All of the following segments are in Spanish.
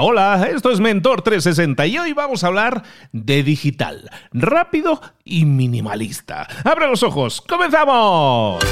Hola, esto es Mentor360 y hoy vamos a hablar de digital, rápido y minimalista. ¡Abre los ojos! ¡Comenzamos!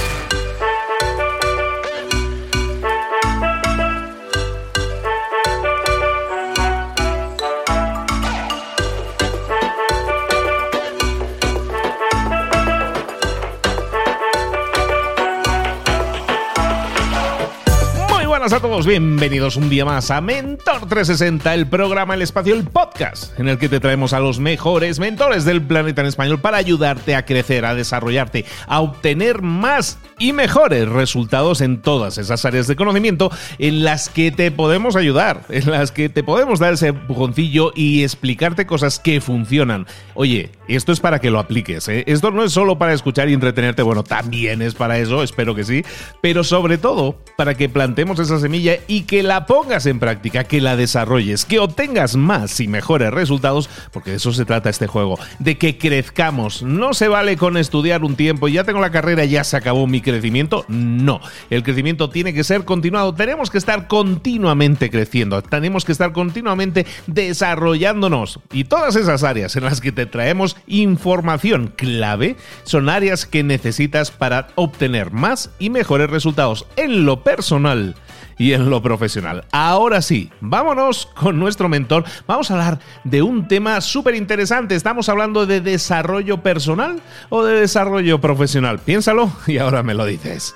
Hola a todos, bienvenidos un día más a Mentor360, el programa, el espacio, el podcast en el que te traemos a los mejores mentores del planeta en español para ayudarte a crecer, a desarrollarte, a obtener más y mejores resultados en todas esas áreas de conocimiento en las que te podemos ayudar, en las que te podemos dar ese empujoncillo y explicarte cosas que funcionan. Oye, esto es para que lo apliques, ¿eh? Esto no es solo para escuchar y entretenerte, bueno, también es para eso, espero que sí, pero sobre todo para que planteemos esas semilla y que la pongas en práctica, que la desarrolles, que obtengas más y mejores resultados, porque de eso se trata este juego, de que crezcamos. No se vale con estudiar un tiempo, ya tengo la carrera, ya se acabó mi crecimiento. No, el crecimiento tiene que ser continuado, tenemos que estar continuamente creciendo, tenemos que estar continuamente desarrollándonos. Y todas esas áreas en las que te traemos información clave son áreas que necesitas para obtener más y mejores resultados en lo personal y en lo profesional. Ahora sí, vámonos con nuestro mentor. Vamos a hablar de un tema súper interesante. ¿Estamos hablando de desarrollo personal o de desarrollo profesional? Piénsalo y ahora me lo dices.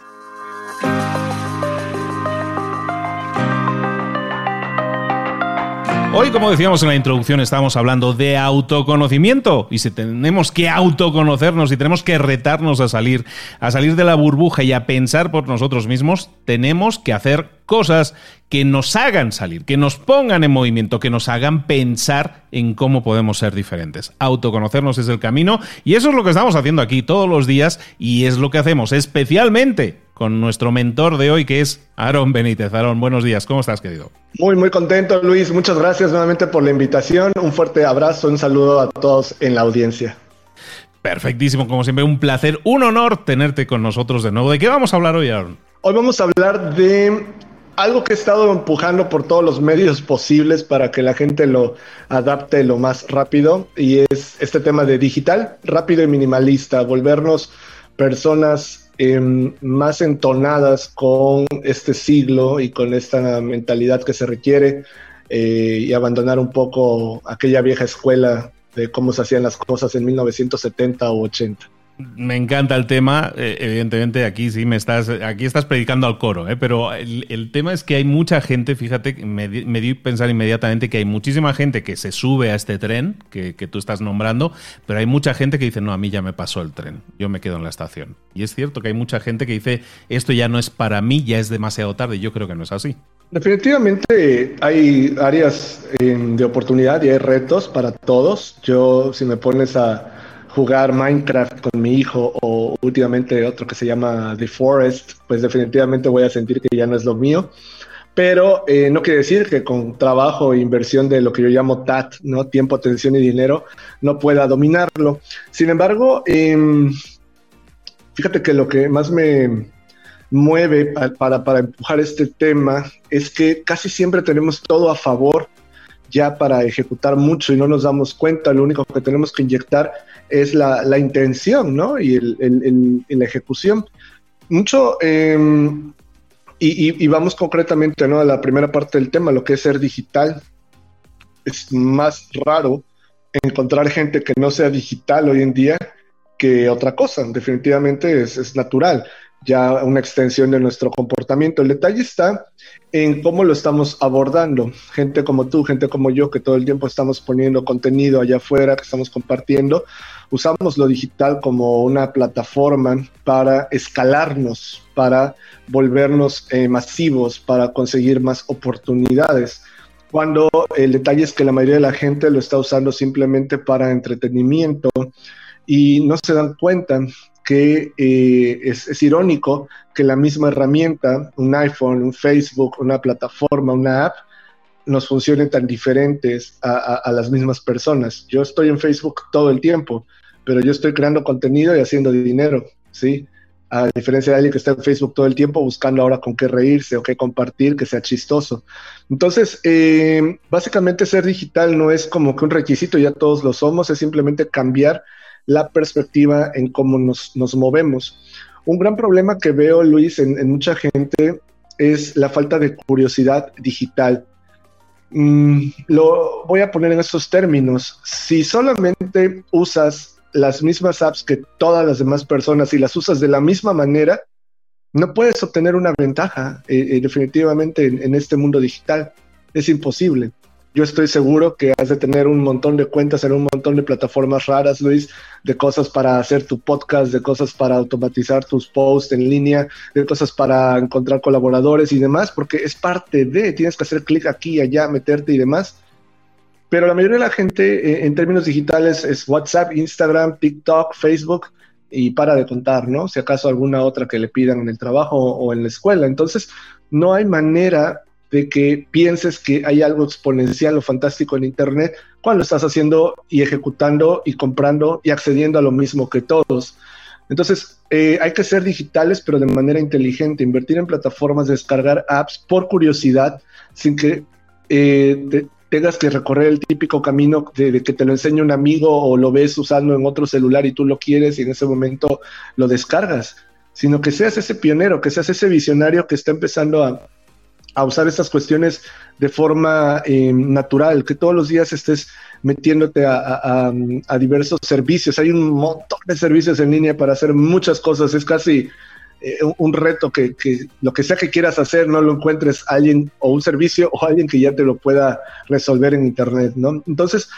Hoy, como decíamos en la introducción, estamos hablando de autoconocimiento. Y si tenemos que autoconocernos y tenemos que retarnos a salir de la burbuja y a pensar por nosotros mismos, tenemos que hacer cosas que nos hagan salir, que nos pongan en movimiento, que nos hagan pensar en cómo podemos ser diferentes. Autoconocernos es el camino y eso es lo que estamos haciendo aquí todos los días y es lo que hacemos especialmente con nuestro mentor de hoy, que es Aarón Benítez. Aarón, buenos días. ¿Cómo estás, querido? Muy, muy contento, Luis. Muchas gracias nuevamente por la invitación. Un fuerte abrazo, un saludo a todos en la audiencia. Perfectísimo, como siempre, un placer, un honor tenerte con nosotros de nuevo. ¿De qué vamos a hablar hoy, Aarón? Hoy vamos a hablar de algo que he estado empujando por todos los medios posibles para que la gente lo adapte lo más rápido, y es este tema de digital, rápido y minimalista, volvernos personas más entonadas con este siglo y con esta mentalidad que se requiere, y abandonar un poco aquella vieja escuela de cómo se hacían las cosas en 1970 o 80. Me encanta el tema, evidentemente aquí sí aquí estás predicando al coro, pero el tema es que hay mucha gente, fíjate, me dio a pensar inmediatamente que hay muchísima gente que se sube a este tren que tú estás nombrando, pero hay mucha gente que dice, no, a mí ya me pasó el tren, yo me quedo en la estación. Y es cierto que hay mucha gente que dice, esto ya no es para mí, ya es demasiado tarde. Yo creo que no es así. Definitivamente hay áreas de oportunidad y hay retos para todos. Yo, si me pones a jugar Minecraft con mi hijo o últimamente otro que se llama The Forest, pues definitivamente voy a sentir que ya no es lo mío, pero no quiere decir que con trabajo e inversión de lo que yo llamo TAT, ¿no? Tiempo, atención y dinero, no pueda dominarlo. Sin embargo, fíjate que lo que más me mueve para empujar este tema es que casi siempre tenemos todo a favor ya para ejecutar mucho y no nos damos cuenta. Lo único que tenemos que inyectar es la intención, ¿no? Y la ejecución. Mucho, y vamos concretamente, ¿no?, a la primera parte del tema, lo que es ser digital. Es más raro encontrar gente que no sea digital hoy en día que otra cosa. Definitivamente es natural, ya una extensión de nuestro comportamiento. El detalle está en cómo lo estamos abordando. Gente como tú, gente como yo, que todo el tiempo estamos poniendo contenido allá afuera, que estamos compartiendo, usamos lo digital como una plataforma para escalarnos, para volvernos masivos, para conseguir más oportunidades. Cuando el detalle es que la mayoría de la gente lo está usando simplemente para entretenimiento y no se dan cuenta que es irónico que la misma herramienta, un iPhone, un Facebook, una plataforma, una app, nos funcionen tan diferentes a las mismas personas. Yo estoy en Facebook todo el tiempo, pero yo estoy creando contenido y haciendo dinero, ¿sí? a diferencia de alguien que está en Facebook todo el tiempo buscando ahora con qué reírse o qué compartir, que sea chistoso. Entonces, básicamente ser digital no es como que un requisito, ya todos lo somos, es simplemente cambiar la perspectiva en cómo nos movemos. Un gran problema que veo, Luis, en mucha gente es la falta de curiosidad digital. Lo voy a poner en estos términos. Si solamente usas las mismas apps que todas las demás personas y las usas de la misma manera, no puedes obtener una ventaja definitivamente en este mundo digital. Es imposible. Yo estoy seguro que has de tener un montón de cuentas en un montón de plataformas raras, Luis, de cosas para hacer tu podcast, de cosas para automatizar tus posts en línea, de cosas para encontrar colaboradores y demás, porque es parte de, tienes que hacer clic aquí y allá, meterte y demás. Pero la mayoría de la gente en términos digitales es WhatsApp, Instagram, TikTok, Facebook y para de contar, ¿no? Si acaso alguna otra que le pidan en el trabajo o en la escuela. Entonces, no hay manera de que pienses que hay algo exponencial o fantástico en Internet cuando estás haciendo y ejecutando y comprando y accediendo a lo mismo que todos. Entonces, hay que ser digitales, pero de manera inteligente, invertir en plataformas, descargar apps por curiosidad, sin que tengas que recorrer el típico camino de que te lo enseña un amigo o lo ves usando en otro celular y tú lo quieres y en ese momento lo descargas, sino que seas ese pionero, que seas ese visionario que está empezando a usar estas cuestiones de forma natural, que todos los días estés metiéndote a diversos servicios. Hay un montón de servicios en línea para hacer muchas cosas, es casi un reto que lo que sea que quieras hacer no lo encuentres a alguien o un servicio o alguien que ya te lo pueda resolver en internet, ¿no? Entonces,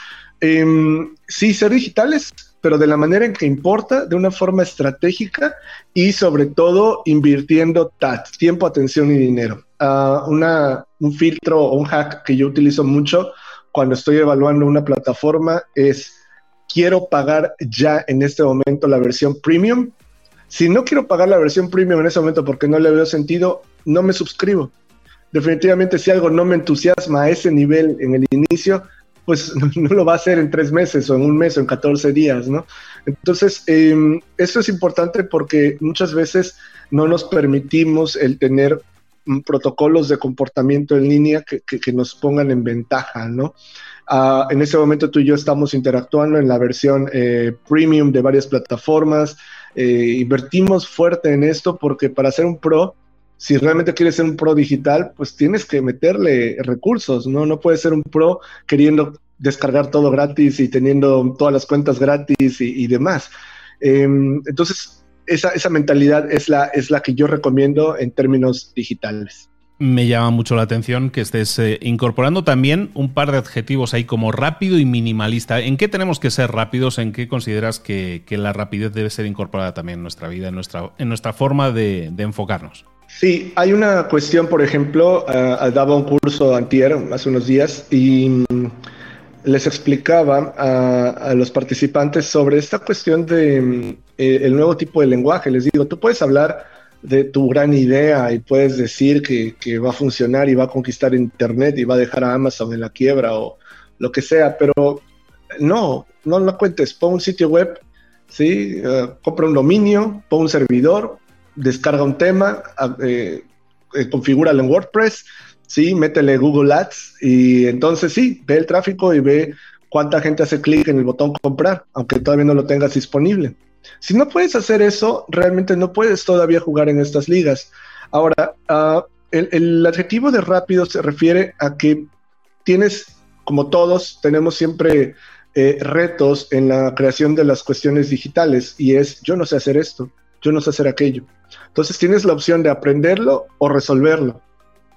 sí, ser digitales, pero de la manera en que importa, de una forma estratégica y sobre todo invirtiendo tiempo, atención y dinero. Un filtro o un hack que yo utilizo mucho cuando estoy evaluando una plataforma es: quiero pagar ya en este momento la versión premium. Si no quiero pagar la versión premium en ese momento porque no le veo sentido, no me suscribo. Definitivamente, si algo no me entusiasma a ese nivel en el inicio, pues no lo va a hacer en 3 meses o en un mes o en 14 días, ¿no? Entonces, esto es importante porque muchas veces no nos permitimos el tener protocolos de comportamiento en línea que nos pongan en ventaja, ¿no? En ese momento tú y yo estamos interactuando en la versión premium de varias plataformas. Invertimos fuerte en esto porque para ser un pro, si realmente quieres ser un pro digital, pues tienes que meterle recursos, ¿no? No puedes ser un pro queriendo descargar todo gratis y teniendo todas las cuentas gratis y demás. Entonces, esa mentalidad es la que yo recomiendo en términos digitales. Me llama mucho la atención que estés incorporando también un par de adjetivos ahí como rápido y minimalista. ¿En qué tenemos que ser rápidos? ¿En qué consideras que la rapidez debe ser incorporada también en nuestra vida, en nuestra forma de enfocarnos? Sí, hay una cuestión, por ejemplo, daba un curso antier, hace unos días, y les explicaba a los participantes sobre esta cuestión de el nuevo tipo de lenguaje. Les digo, tú puedes hablar de tu gran idea y puedes decir que va a funcionar y va a conquistar internet y va a dejar a Amazon en la quiebra o lo que sea, pero no lo cuentes. Pon un sitio web, ¿sí? Compra un dominio, pon un servidor, descarga un tema, configúralo en WordPress, ¿sí? Métele Google Ads y entonces sí, ve el tráfico y ve cuánta gente hace clic en el botón comprar, aunque todavía no lo tengas disponible. Si no puedes hacer eso, realmente no puedes todavía jugar en estas ligas. Ahora, el adjetivo de rápido se refiere a que tienes, como todos, tenemos siempre retos en la creación de las cuestiones digitales y es, yo no sé hacer esto, yo no sé hacer aquello. Entonces tienes la opción de aprenderlo o resolverlo,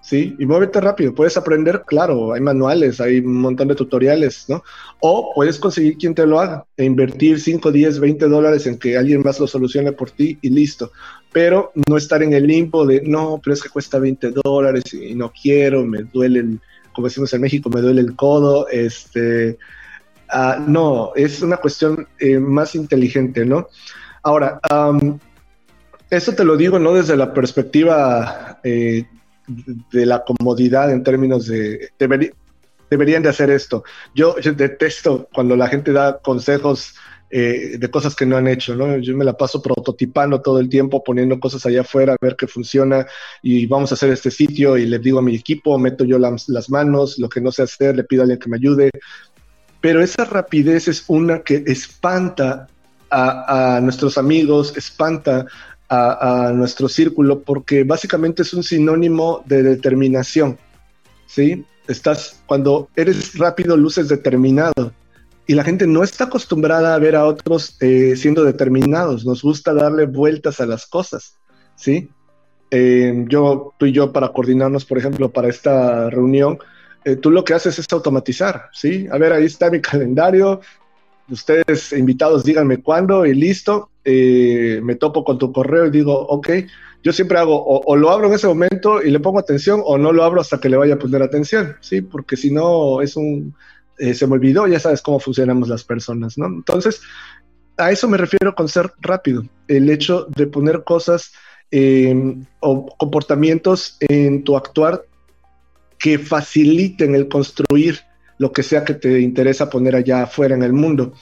¿sí? Y muévete rápido. Puedes aprender, claro, hay manuales, hay un montón de tutoriales, ¿no? O puedes conseguir quien te lo haga e invertir 5, 10, 20 dólares en que alguien más lo solucione por ti y listo. Pero no estar en el limbo de, no, pero es que cuesta 20 dólares y no quiero, me duele, como decimos en México, me duele el codo. No, es una cuestión más inteligente, ¿no? Ahora, esto te lo digo no desde la perspectiva de la comodidad en términos de deberían de hacer esto. Yo detesto cuando la gente da consejos de cosas que no han hecho, ¿no? Yo me la paso prototipando todo el tiempo, poniendo cosas allá afuera, a ver qué funciona, y vamos a hacer este sitio, y le digo a mi equipo, meto yo las manos, lo que no sé hacer, le pido a alguien que me ayude. Pero esa rapidez es una que espanta a nuestros amigos, espanta a nuestro círculo, porque básicamente es un sinónimo de determinación, ¿sí? Cuando eres rápido, luces determinado. Y la gente no está acostumbrada a ver a otros siendo determinados. Nos gusta darle vueltas a las cosas, ¿sí? Tú y yo, para coordinarnos, por ejemplo, para esta reunión, tú lo que haces es automatizar, ¿sí? A ver, ahí está mi calendario. Ustedes, invitados, díganme cuándo y listo. Me topo con tu correo y digo, ok. Yo siempre hago, o lo abro en ese momento y le pongo atención, o no lo abro hasta que le vaya a poner atención, ¿sí? Porque si no, es un... se me olvidó, ya sabes cómo funcionamos las personas, ¿no? Entonces, a eso me refiero con ser rápido, el hecho de poner cosas o comportamientos en tu actuar que faciliten el construir lo que sea que te interesa poner allá afuera en el mundo.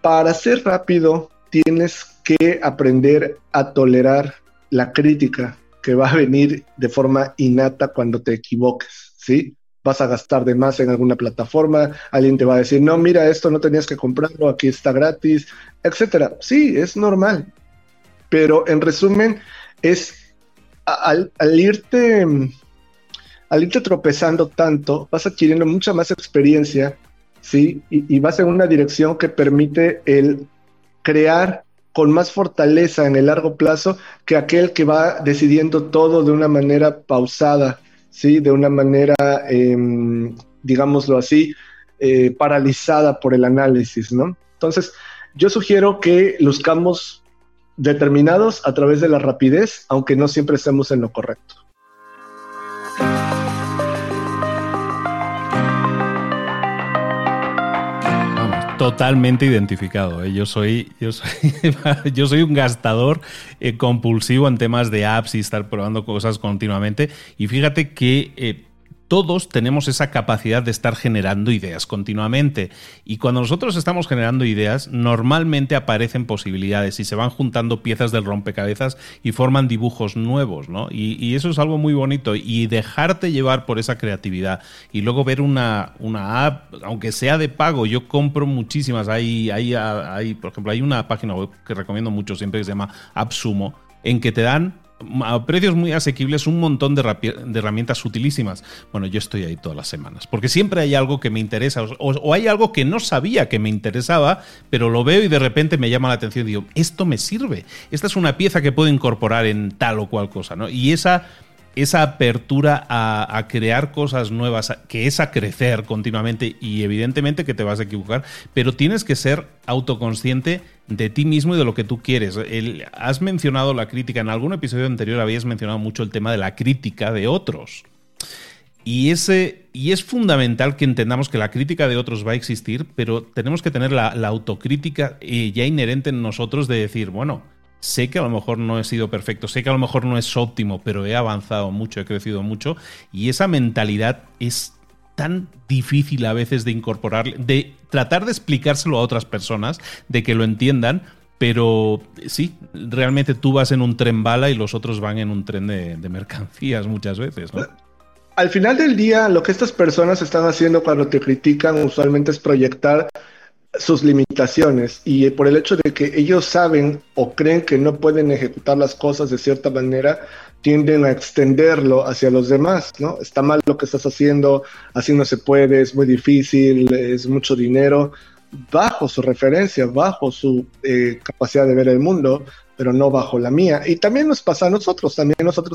Para ser rápido, tienes que aprender a tolerar la crítica que va a venir de forma innata cuando te equivoques, ¿sí? Vas a gastar de más en alguna plataforma, alguien te va a decir, no, mira, esto no tenías que comprarlo, aquí está gratis, etcétera. Sí, es normal, pero en resumen, es al irte tropezando tanto, vas adquiriendo mucha más experiencia, ¿sí? Y vas en una dirección que permite el crear con más fortaleza en el largo plazo que aquel que va decidiendo todo de una manera pausada, ¿sí? De una manera, digámoslo así, paralizada por el análisis, ¿no? Entonces, yo sugiero que luzcamos determinados a través de la rapidez, aunque no siempre estemos en lo correcto. Totalmente identificado, ¿eh? Yo soy un gastador compulsivo en temas de apps y estar probando cosas continuamente. Y fíjate que todos tenemos esa capacidad de estar generando ideas continuamente. Y cuando nosotros estamos generando ideas, normalmente aparecen posibilidades y se van juntando piezas del rompecabezas y forman dibujos nuevos, ¿no? Y eso es algo muy bonito. Y dejarte llevar por esa creatividad. Y luego ver una app, aunque sea de pago, yo compro muchísimas. Hay, por ejemplo, hay una página web que recomiendo mucho siempre que se llama AppSumo, en que te dan a precios muy asequibles un montón de herramientas utilísimas. Bueno, yo estoy ahí todas las semanas, porque siempre hay algo que me interesa o hay algo que no sabía que me interesaba, pero lo veo y de repente me llama la atención y digo, esto me sirve, esta es una pieza que puedo incorporar en tal o cual cosa, ¿no? Y esa apertura a crear cosas nuevas, que es a crecer continuamente, y evidentemente que te vas a equivocar, pero tienes que ser autoconsciente de ti mismo y de lo que tú quieres. Has mencionado la crítica. En algún episodio anterior habías mencionado mucho el tema de la crítica de otros. Y es fundamental que entendamos que la crítica de otros va a existir, pero tenemos que tener la autocrítica ya inherente en nosotros de decir, bueno, sé que a lo mejor no he sido perfecto, sé que a lo mejor no es óptimo, pero he avanzado mucho, he crecido mucho, y esa mentalidad es tan difícil a veces de incorporar, de tratar de explicárselo a otras personas, de que lo entiendan, pero sí, realmente tú vas en un tren bala y los otros van en un tren de mercancías muchas veces, ¿no? Al final del día, lo que estas personas están haciendo cuando te critican usualmente es proyectar sus limitaciones, y por el hecho de que ellos saben o creen que no pueden ejecutar las cosas de cierta manera, tienden a extenderlo hacia los demás, ¿no? Está mal lo que estás haciendo, así no se puede, es muy difícil, es mucho dinero, bajo su referencia, bajo su capacidad de ver el mundo, pero no bajo la mía. Y también nos pasa a nosotros,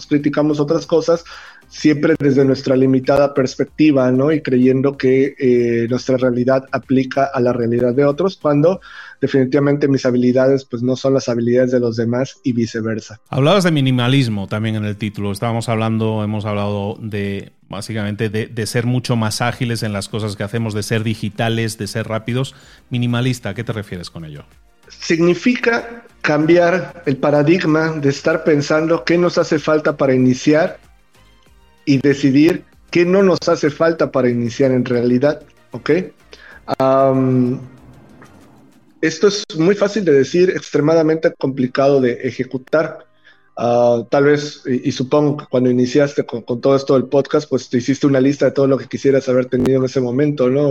criticamos otras cosas siempre desde nuestra limitada perspectiva, ¿no? Y creyendo que nuestra realidad aplica a la realidad de otros, cuando definitivamente mis habilidades pues no son las habilidades de los demás y viceversa. Hablabas de minimalismo también en el título. Hemos hablado de básicamente de ser mucho más ágiles en las cosas que hacemos, de ser digitales, de ser rápidos. Minimalista, ¿a qué te refieres con ello? Significa cambiar el paradigma de estar pensando qué nos hace falta para iniciar y decidir qué no nos hace falta para iniciar en realidad, ¿ok? Esto es muy fácil de decir, extremadamente complicado de ejecutar. Tal vez, y supongo que cuando iniciaste con todo esto del podcast, pues te hiciste una lista de todo lo que quisieras haber tenido en ese momento, ¿no?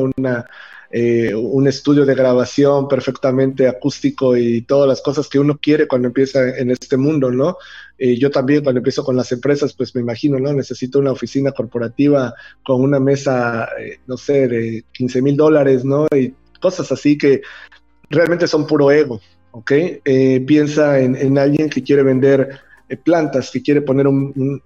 Un estudio de grabación perfectamente acústico y todas las cosas que uno quiere cuando empieza en este mundo, ¿no? Yo también cuando empiezo con las empresas, pues me imagino, ¿no? Necesito una oficina corporativa con una mesa, no sé, de $15,000, ¿no? Y cosas así que realmente son puro ego, ¿ok? Piensa en alguien que quiere vender plantas, que quiere poner un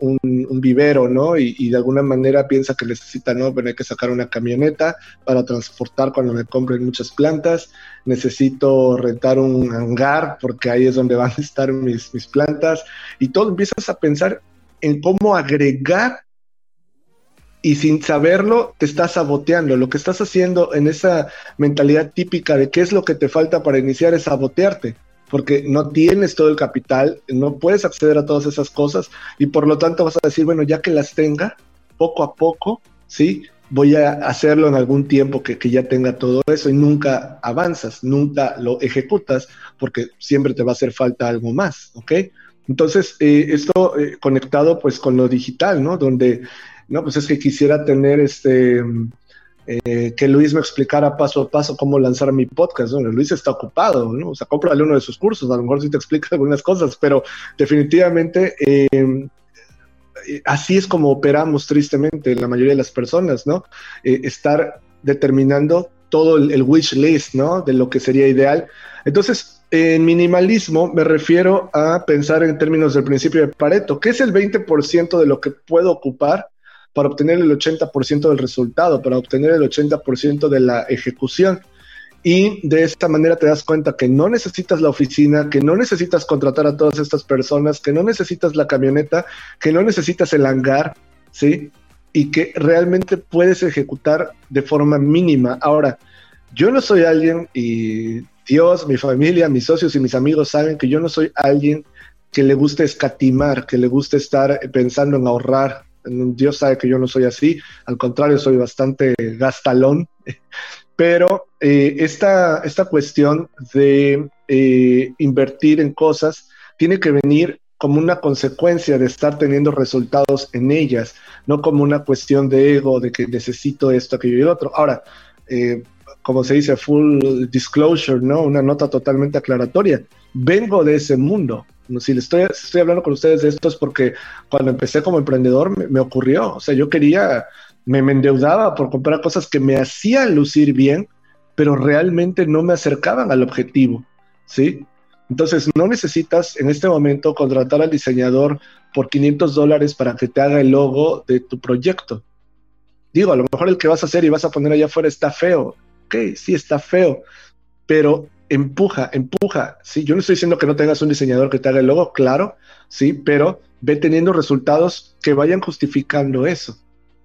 vivero, ¿no? Y de alguna manera piensa que necesita, ¿no? Pero hay que sacar una camioneta para transportar cuando me compren muchas plantas. Necesito rentar un hangar porque ahí es donde van a estar mis plantas. Y todo empiezas a pensar en cómo agregar y sin saberlo te estás saboteando. Lo que estás haciendo en esa mentalidad típica de qué es lo que te falta para iniciar es sabotearte, porque no tienes todo el capital, no puedes acceder a todas esas cosas y por lo tanto vas a decir, bueno, ya que las tenga, poco a poco, ¿sí? Voy a hacerlo en algún tiempo que ya tenga todo eso y nunca avanzas, nunca lo ejecutas porque siempre te va a hacer falta algo más, ¿ok? Entonces, esto conectado pues con lo digital, ¿no? Donde, no, pues es que quisiera tener que Luis me explicara paso a paso cómo lanzar mi podcast, ¿no? Luis está ocupado, ¿no? O sea, cómprale uno de sus cursos, a lo mejor sí te explica algunas cosas, pero definitivamente así es como operamos tristemente la mayoría de las personas, ¿no? Estar determinando todo el wish list, ¿no? De lo que sería ideal. Entonces, en minimalismo me refiero a pensar en términos del principio de Pareto, que es el 20% de lo que puedo ocupar para obtener el 80% del resultado, para obtener el 80% de la ejecución. Y de esta manera te das cuenta que no necesitas la oficina, que no necesitas contratar a todas estas personas, que no necesitas la camioneta, que no necesitas el hangar, ¿sí? Y que realmente puedes ejecutar de forma mínima. Ahora, yo no soy alguien, y Dios, mi familia, mis socios y mis amigos saben que yo no soy alguien que le guste escatimar, que le guste estar pensando en ahorrar. Dios sabe que yo no soy así, al contrario, soy bastante gastalón, pero esta cuestión de invertir en cosas tiene que venir como una consecuencia de estar teniendo resultados en ellas, no como una cuestión de ego, de que necesito esto, aquello y otro. Ahora, como se dice, full disclosure, ¿no? Una nota totalmente aclaratoria. Vengo de ese mundo. Si les estoy hablando con ustedes de esto es porque cuando empecé como emprendedor me ocurrió. O sea, yo me endeudaba por comprar cosas que me hacían lucir bien, pero realmente no me acercaban al objetivo, ¿sí? Entonces, no necesitas en este momento contratar al diseñador por $500 para que te haga el logo de tu proyecto. Digo, a lo mejor el que vas a hacer y vas a poner allá afuera está feo. Ok, sí, está feo, pero empuja, ¿sí? Yo no estoy diciendo que no tengas un diseñador que te haga el logo, claro, sí, pero ve teniendo resultados que vayan justificando eso,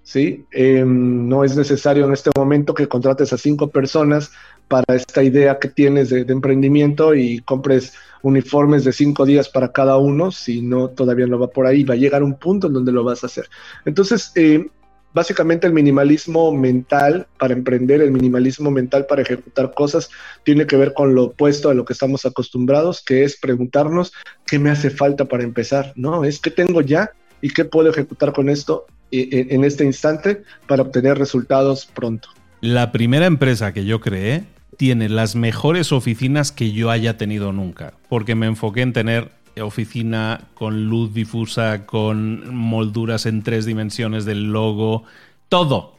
¿sí? No es necesario en este momento que contrates a 5 personas para esta idea que tienes de emprendimiento y compres uniformes de 5 días para cada uno, si no, todavía no va por ahí, va a llegar un punto en donde lo vas a hacer. Entonces, básicamente el minimalismo mental para emprender, el minimalismo mental para ejecutar cosas, tiene que ver con lo opuesto a lo que estamos acostumbrados, que es preguntarnos qué me hace falta para empezar, ¿no? Es qué tengo ya y qué puedo ejecutar con esto en este instante para obtener resultados pronto. La primera empresa que yo creé tiene las mejores oficinas que yo haya tenido nunca, porque me enfoqué en tener oficina con luz difusa, con molduras en 3 dimensiones del logo, todo.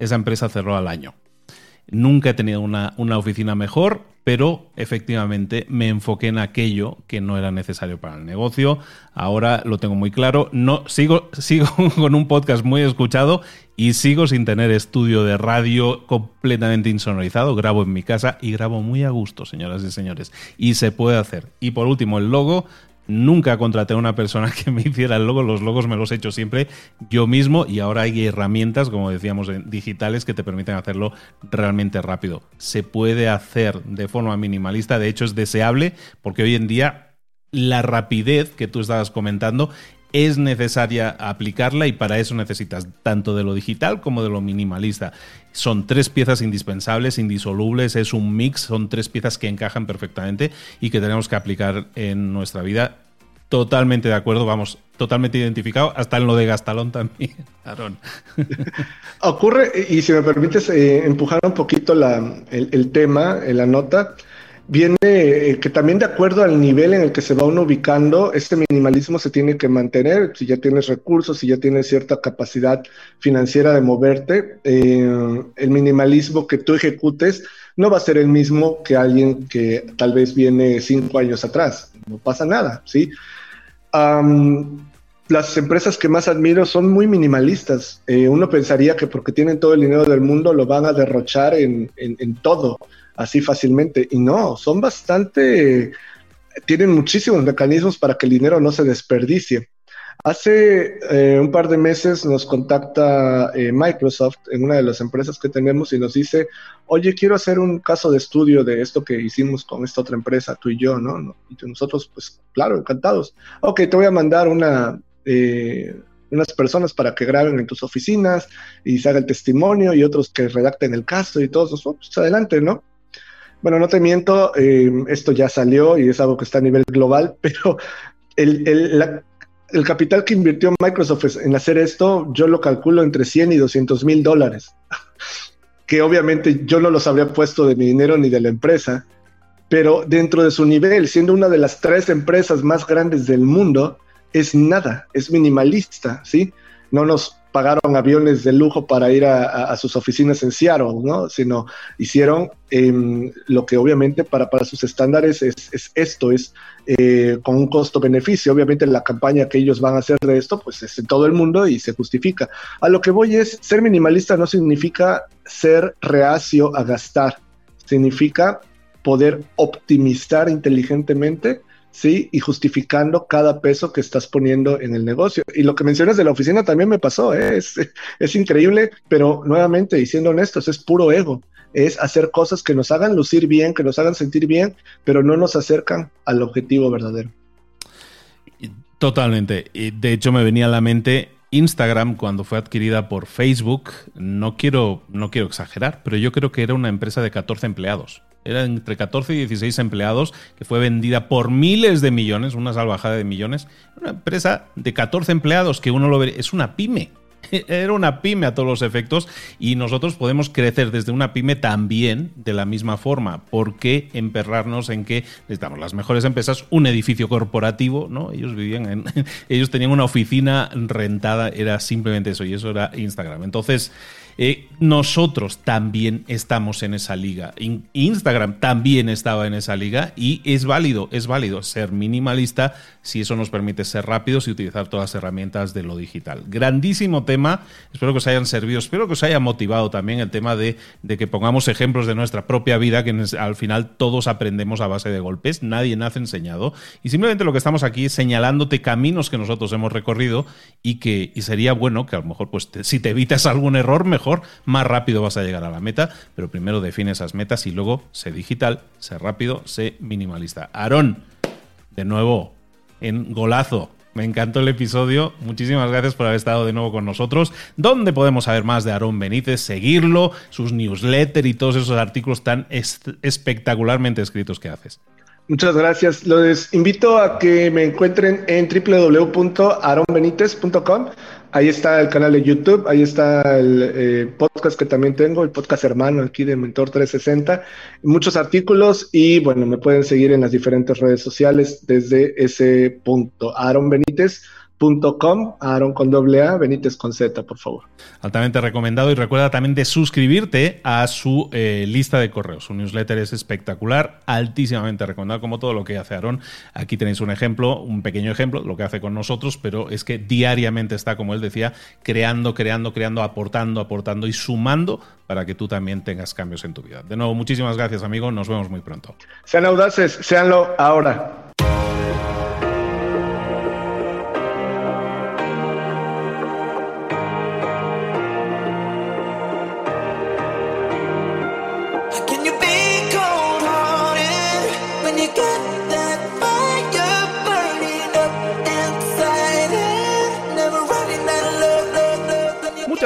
Esa empresa cerró al año. Nunca he tenido una oficina mejor, pero efectivamente me enfoqué en aquello que no era necesario para el negocio. Ahora lo tengo muy claro. No, sigo con un podcast muy escuchado y sigo sin tener estudio de radio completamente insonorizado. Grabo en mi casa y grabo muy a gusto, señoras y señores. Y se puede hacer. Y por último, el logo. Nunca contraté a una persona que me hiciera el logo. Los logos me los he hecho siempre yo mismo y ahora hay herramientas, como decíamos, digitales que te permiten hacerlo realmente rápido. Se puede hacer de forma minimalista. De hecho, es deseable porque hoy en día la rapidez que tú estabas comentando es necesaria aplicarla y para eso necesitas tanto de lo digital como de lo minimalista. Son tres piezas indispensables, indisolubles, es un mix, son tres piezas que encajan perfectamente y que tenemos que aplicar en nuestra vida. Totalmente de acuerdo, vamos, totalmente identificado, hasta en lo de Gastalón también, Aarón. Ocurre, y si me permites empujar un poquito el tema, la nota, viene que también de acuerdo al nivel en el que se va uno ubicando, este minimalismo se tiene que mantener. Si ya tienes recursos, si ya tienes cierta capacidad financiera de moverte, el minimalismo que tú ejecutes no va a ser el mismo que alguien que tal vez viene 5 años atrás. No pasa nada, ¿sí? Las empresas que más admiro son muy minimalistas. Uno pensaría que porque tienen todo el dinero del mundo lo van a derrochar en todo, así fácilmente. Y no, son bastante... Tienen muchísimos mecanismos para que el dinero no se desperdicie. Hace un par de meses nos contacta Microsoft en una de las empresas que tenemos y nos dice, oye, quiero hacer un caso de estudio de esto que hicimos con esta otra empresa, tú y yo, ¿no? Y nosotros, pues, claro, encantados. Ok, te voy a mandar unas personas para que graben en tus oficinas y se haga el testimonio y otros que redacten el caso y todos, pues adelante, ¿no? Bueno, no te miento, esto ya salió y es algo que está a nivel global, pero el capital que invirtió Microsoft en hacer esto, yo lo calculo entre 100 y 200 mil dólares, que obviamente yo no los habría puesto de mi dinero ni de la empresa, pero dentro de su nivel, siendo una de las 3 empresas más grandes del mundo, es nada, es minimalista, ¿sí? No nos pagaron aviones de lujo para ir a sus oficinas en Seattle, ¿no? Sino hicieron lo que obviamente para sus estándares es con un costo-beneficio. Obviamente la campaña que ellos van a hacer de esto, pues es en todo el mundo y se justifica. A lo que voy es, ser minimalista no significa ser reacio a gastar, significa poder optimizar inteligentemente, ¿sí? Y justificando cada peso que estás poniendo en el negocio. Y lo que mencionas de la oficina también me pasó, ¿eh? Es increíble, pero nuevamente, y siendo honestos, es puro ego. Es hacer cosas que nos hagan lucir bien, que nos hagan sentir bien, pero no nos acercan al objetivo verdadero. Totalmente. De hecho, me venía a la mente Instagram cuando fue adquirida por Facebook. No quiero exagerar, pero yo creo que era una empresa de 14 empleados. Era entre 14 y 16 empleados, que fue vendida por miles de millones, una salvajada de millones. Una empresa de 14 empleados que uno lo ve, es una pyme. Era una pyme a todos los efectos y nosotros podemos crecer desde una pyme también de la misma forma. ¿Por qué emperrarnos en que necesitamos las mejores empresas, un edificio corporativo, ¿no? Ellos tenían una oficina rentada, era simplemente eso, y eso era Instagram. Entonces, nosotros también estamos en esa liga. Instagram también estaba en esa liga y es válido ser minimalista si eso nos permite ser rápidos y utilizar todas las herramientas de lo digital. Grandísimo tema, espero que os hayan servido, espero que os haya motivado también el tema de que pongamos ejemplos de nuestra propia vida, que al final todos aprendemos a base de golpes, nadie nace enseñado y simplemente lo que estamos aquí es señalándote caminos que nosotros hemos recorrido y sería bueno que a lo mejor pues si te evitas algún error, mejor, más rápido vas a llegar a la meta, pero primero define esas metas y luego sé digital, sé rápido, sé minimalista. Aarón, de nuevo, en golazo. Me encantó el episodio. Muchísimas gracias por haber estado de nuevo con nosotros. ¿Dónde podemos saber más de Aarón Benítez? Seguirlo, sus newsletters y todos esos artículos tan espectacularmente escritos que haces. Muchas gracias. Les invito a que me encuentren en www.aaronbenitez.com. Ahí está el canal de YouTube, ahí está el podcast que también tengo, el podcast hermano aquí de Mentor360. Muchos artículos y, bueno, me pueden seguir en las diferentes redes sociales desde ese punto. aaronbenitez.com, Aarón con AA, Benítez con Z, por favor. Altamente recomendado y recuerda también de suscribirte a su lista de correos. Su newsletter es espectacular, altísimamente recomendado, como todo lo que hace Aarón. Aquí tenéis un ejemplo, un pequeño ejemplo, lo que hace con nosotros, pero es que diariamente está, como él decía, creando, aportando y sumando para que tú también tengas cambios en tu vida. De nuevo, muchísimas gracias, amigo. Nos vemos muy pronto. Sean audaces, séanlo ahora. Muchas